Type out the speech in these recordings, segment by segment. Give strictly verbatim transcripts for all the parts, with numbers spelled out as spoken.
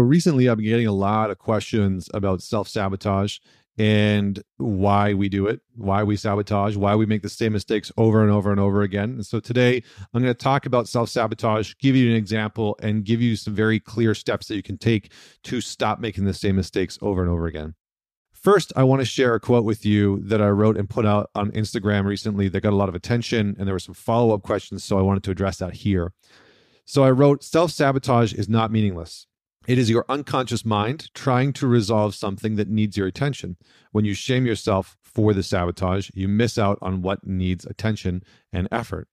Recently, I've been getting a lot of questions about self-sabotage and why we do it, why we sabotage, why we make the same mistakes over and over and over again. And so today, I'm going to talk about self-sabotage, give you an example, and give you some very clear steps that you can take to stop making the same mistakes over and over again. First, I want to share a quote with you that I wrote and put out on Instagram recently that got a lot of attention, and there were some follow-up questions, so I wanted to address that here. So I wrote, self-sabotage is not meaningless. It is your unconscious mind trying to resolve something that needs your attention. When you shame yourself for the sabotage, you miss out on what needs attention and effort.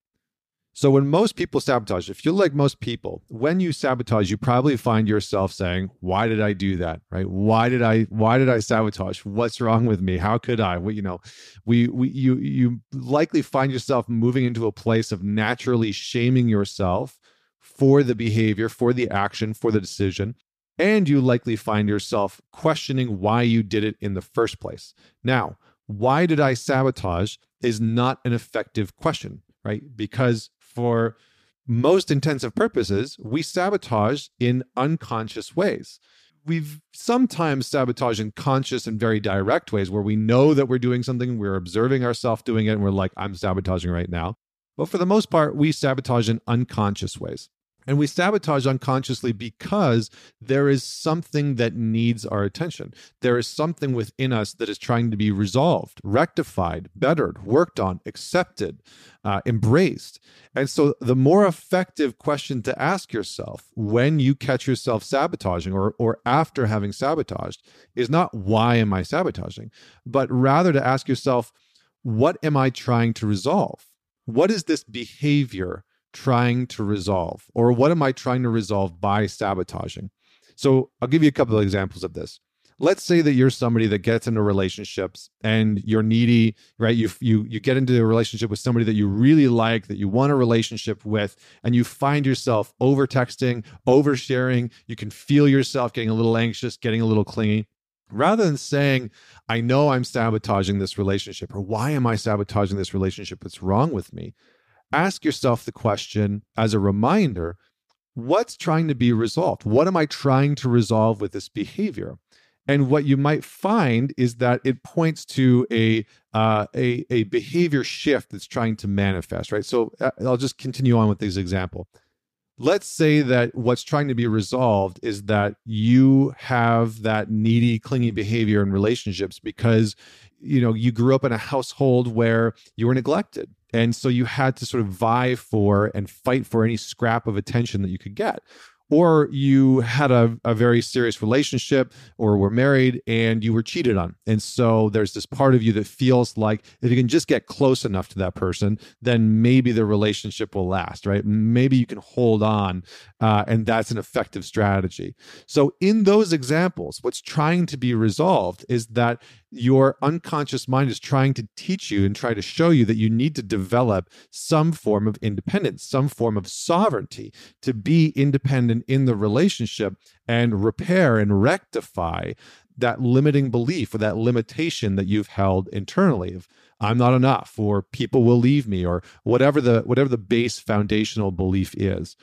So when most people sabotage, if you're like most people, when you sabotage, you probably find yourself saying, why did I do that? Right? Why did I, why did I sabotage? What's wrong with me? How could I? Well, you know, we, we, you, you likely find yourself moving into a place of naturally shaming yourself for the behavior, for the action, for the decision. And you likely find yourself questioning why you did it in the first place. Now, why did I sabotage is not an effective question, right? Because for most intensive purposes, we sabotage in unconscious ways. We've sometimes sabotaged in conscious and very direct ways where we know that we're doing something, we're observing ourselves doing it, and we're like, I'm sabotaging right now. But for the most part, we sabotage in unconscious ways. And we sabotage unconsciously because there is something that needs our attention. There is something within us that is trying to be resolved, rectified, bettered, worked on, accepted, uh, embraced. And so the more effective question to ask yourself when you catch yourself sabotaging or, or after having sabotaged is not why am I sabotaging, but rather to ask yourself, what am I trying to resolve? What is this behavior trying to resolve, or what am I trying to resolve by sabotaging? So I'll give you a couple of examples of this. Let's say that you're somebody that gets into relationships and you're needy, right? You you you get into a relationship with somebody that you really like, that you want a relationship with, and you find yourself over texting, oversharing. You can feel yourself getting a little anxious, getting a little clingy. Rather than saying, I know I'm sabotaging this relationship, or why am I sabotaging this relationship? What's wrong with me? Ask yourself the question as a reminder, what's trying to be resolved? What am I trying to resolve with this behavior? And what you might find is that it points to a uh, a, a behavior shift that's trying to manifest, right? So I'll just continue on with this example. Let's say that what's trying to be resolved is that you have that needy, clingy behavior in relationships because, you know, you grew up in a household where you were neglected. And so you had to sort of vie for and fight for any scrap of attention that you could get. Or you had a, a very serious relationship or were married and you were cheated on. And so there's this part of you that feels like if you can just get close enough to that person, then maybe the relationship will last, right? Maybe you can hold on, uh, and that's an effective strategy. So in those examples, what's trying to be resolved is that your unconscious mind is trying to teach you and try to show you that you need to develop some form of independence, some form of sovereignty to be independent in the relationship and repair and rectify that limiting belief or that limitation that you've held internally of I'm not enough or people will leave me or whatever the whatever the base foundational belief is.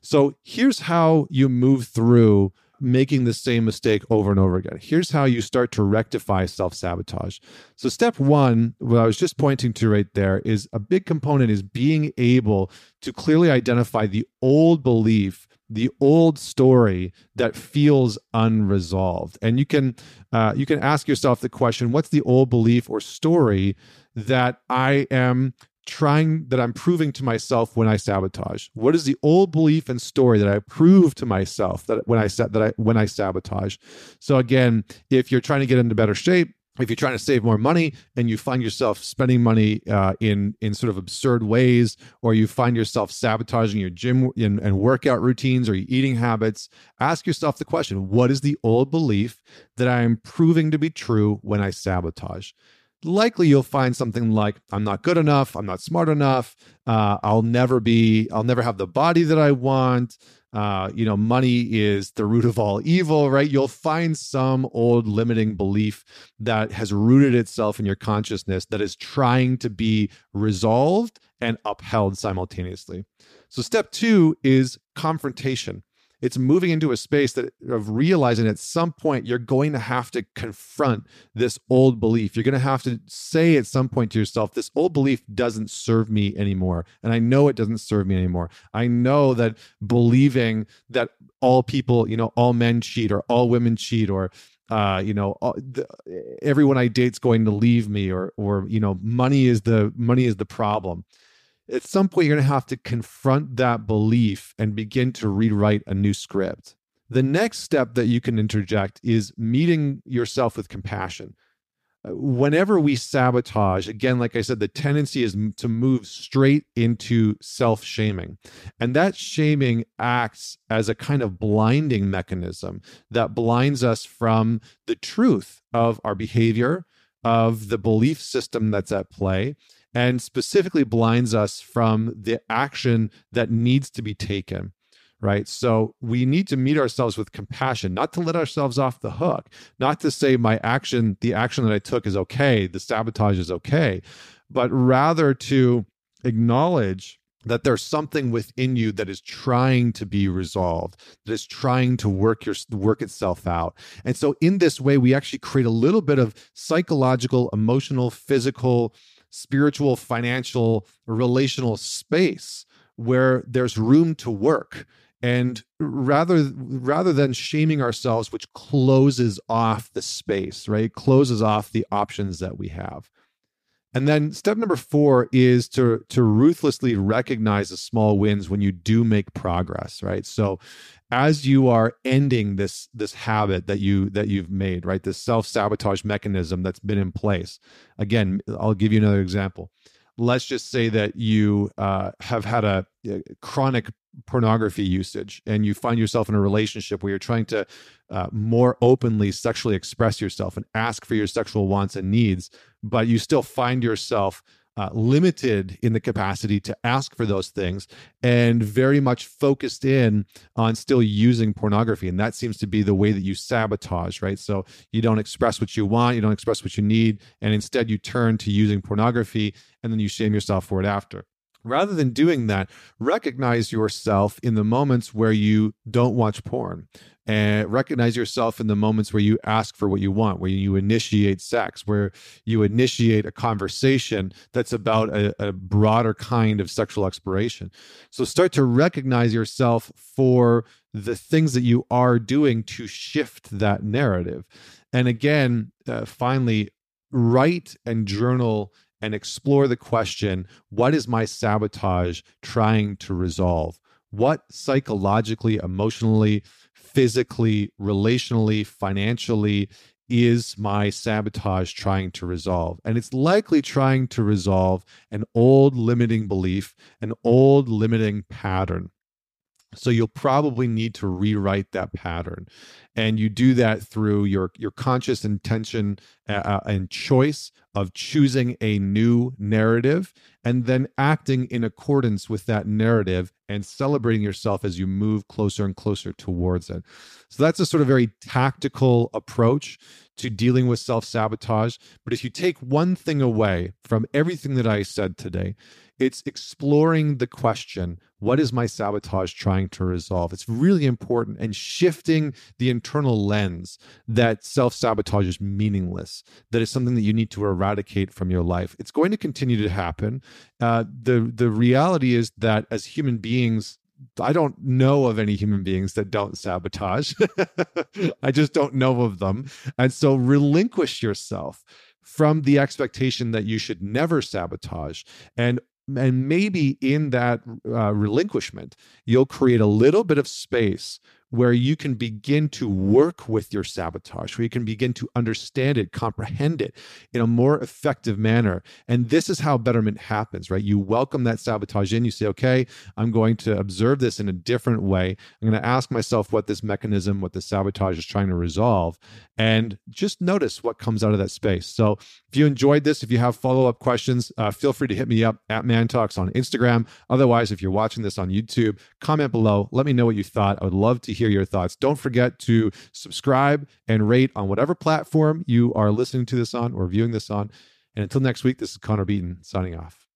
So here's how you move through making the same mistake over and over again. Here's how you start to rectify self-sabotage. So step one, what I was just pointing to right there, is a big component is being able to clearly identify the old belief, the old story that feels unresolved. And you can uh, you can ask yourself the question, what's the old belief or story that I am trying, that I'm proving to myself when I sabotage? What is the old belief and story that I prove to myself that when I that I when I sabotage? So again, if you're trying to get into better shape, if you're trying to save more money and you find yourself spending money uh, in in sort of absurd ways, or you find yourself sabotaging your gym and, and workout routines or your eating habits, ask yourself the question, what is the old belief that I am proving to be true when I sabotage? Likely you'll find something like, I'm not good enough, I'm not smart enough, uh, I'll never be, I'll never have the body that I want, uh, you know, money is the root of all evil, right? You'll find some old limiting belief that has rooted itself in your consciousness that is trying to be resolved and upheld simultaneously. So step two is confrontation. it's moving into a space that of realizing at some point you're going to have to confront this old belief. You're going to have to say at some point to yourself, this old belief doesn't serve me anymore. And I know it doesn't serve me anymore. I know that believing that all people, you know, all men cheat or all women cheat or, uh, you know, all, the, everyone I date's going to leave me or, or, you know, money is the money is the problem. At some point, you're going to have to confront that belief and begin to rewrite a new script. The next step that you can interject is meeting yourself with compassion. Whenever we sabotage, again, like I said, the tendency is to move straight into self-shaming. And that shaming acts as a kind of blinding mechanism that blinds us from the truth of our behavior, of the belief system that's at play, and specifically blinds us from the action that needs to be taken, right? So we need to meet ourselves with compassion, not to let ourselves off the hook, not to say my action, the action that I took is okay, the sabotage is okay, but rather to acknowledge that there's something within you that is trying to be resolved, that is trying to work your work itself out. And so in this way, we actually create a little bit of psychological, emotional, physical, spiritual, financial, relational space where there's room to work. And rather rather than shaming ourselves, which closes off the space, right? It closes off the options that we have. And then step number four is to, to ruthlessly recognize the small wins when you do make progress, right? So as you are ending this, this habit that, you, that you've made, right, this self-sabotage mechanism that's been in place, again, I'll give you another example. Let's just say that you uh, have had a, a chronic pornography usage and you find yourself in a relationship where you're trying to uh, more openly sexually express yourself and ask for your sexual wants and needs, but you still find yourself uh, limited in the capacity to ask for those things and very much focused in on still using pornography. And that seems to be the way that you sabotage, right? So you don't express what you want, you don't express what you need, and instead you turn to using pornography and then you shame yourself for it after. Rather than doing that, recognize yourself in the moments where you don't watch porn, and recognize yourself in the moments where you ask for what you want, where you initiate sex, where you initiate a conversation that's about a, a broader kind of sexual exploration. So start to recognize yourself for the things that you are doing to shift that narrative. And again, uh, finally, write and journal and explore the question, what is my sabotage trying to resolve? What psychologically, emotionally, physically, relationally, financially is my sabotage trying to resolve? And it's likely trying to resolve an old limiting belief, an old limiting pattern. So you'll probably need to rewrite that pattern. And you do that through your, your conscious intention uh, and choice of choosing a new narrative and then acting in accordance with that narrative and celebrating yourself as you move closer and closer towards it. So that's a sort of very tactical approach to dealing with self-sabotage. But if you take one thing away from everything that I said today, it's exploring the question, what is my sabotage trying to resolve? It's really important, and shifting the internal lens that self-sabotage is meaningless, that is something that you need to eradicate from your life. It's going to continue to happen. Uh, the, the reality is that as human beings, I don't know of any human beings that don't sabotage. I just don't know of them. And so relinquish yourself from the expectation that you should never sabotage. And And maybe in that uh, relinquishment, you'll create a little bit of space where you can begin to work with your sabotage, where you can begin to understand it, comprehend it in a more effective manner. And this is how betterment happens, right? You welcome that sabotage in. You say, okay, I'm going to observe this in a different way. I'm going to ask myself what this mechanism, what the sabotage is trying to resolve, and just notice what comes out of that space. So if you enjoyed this, if you have follow-up questions, uh, feel free to hit me up at Man Talks on Instagram. Otherwise, if you're watching this on YouTube, comment below. Let me know what you thought. I would love to hear hear your thoughts. Don't forget to subscribe and rate on whatever platform you are listening to this on or viewing this on. And until next week, this is Connor Beaton signing off.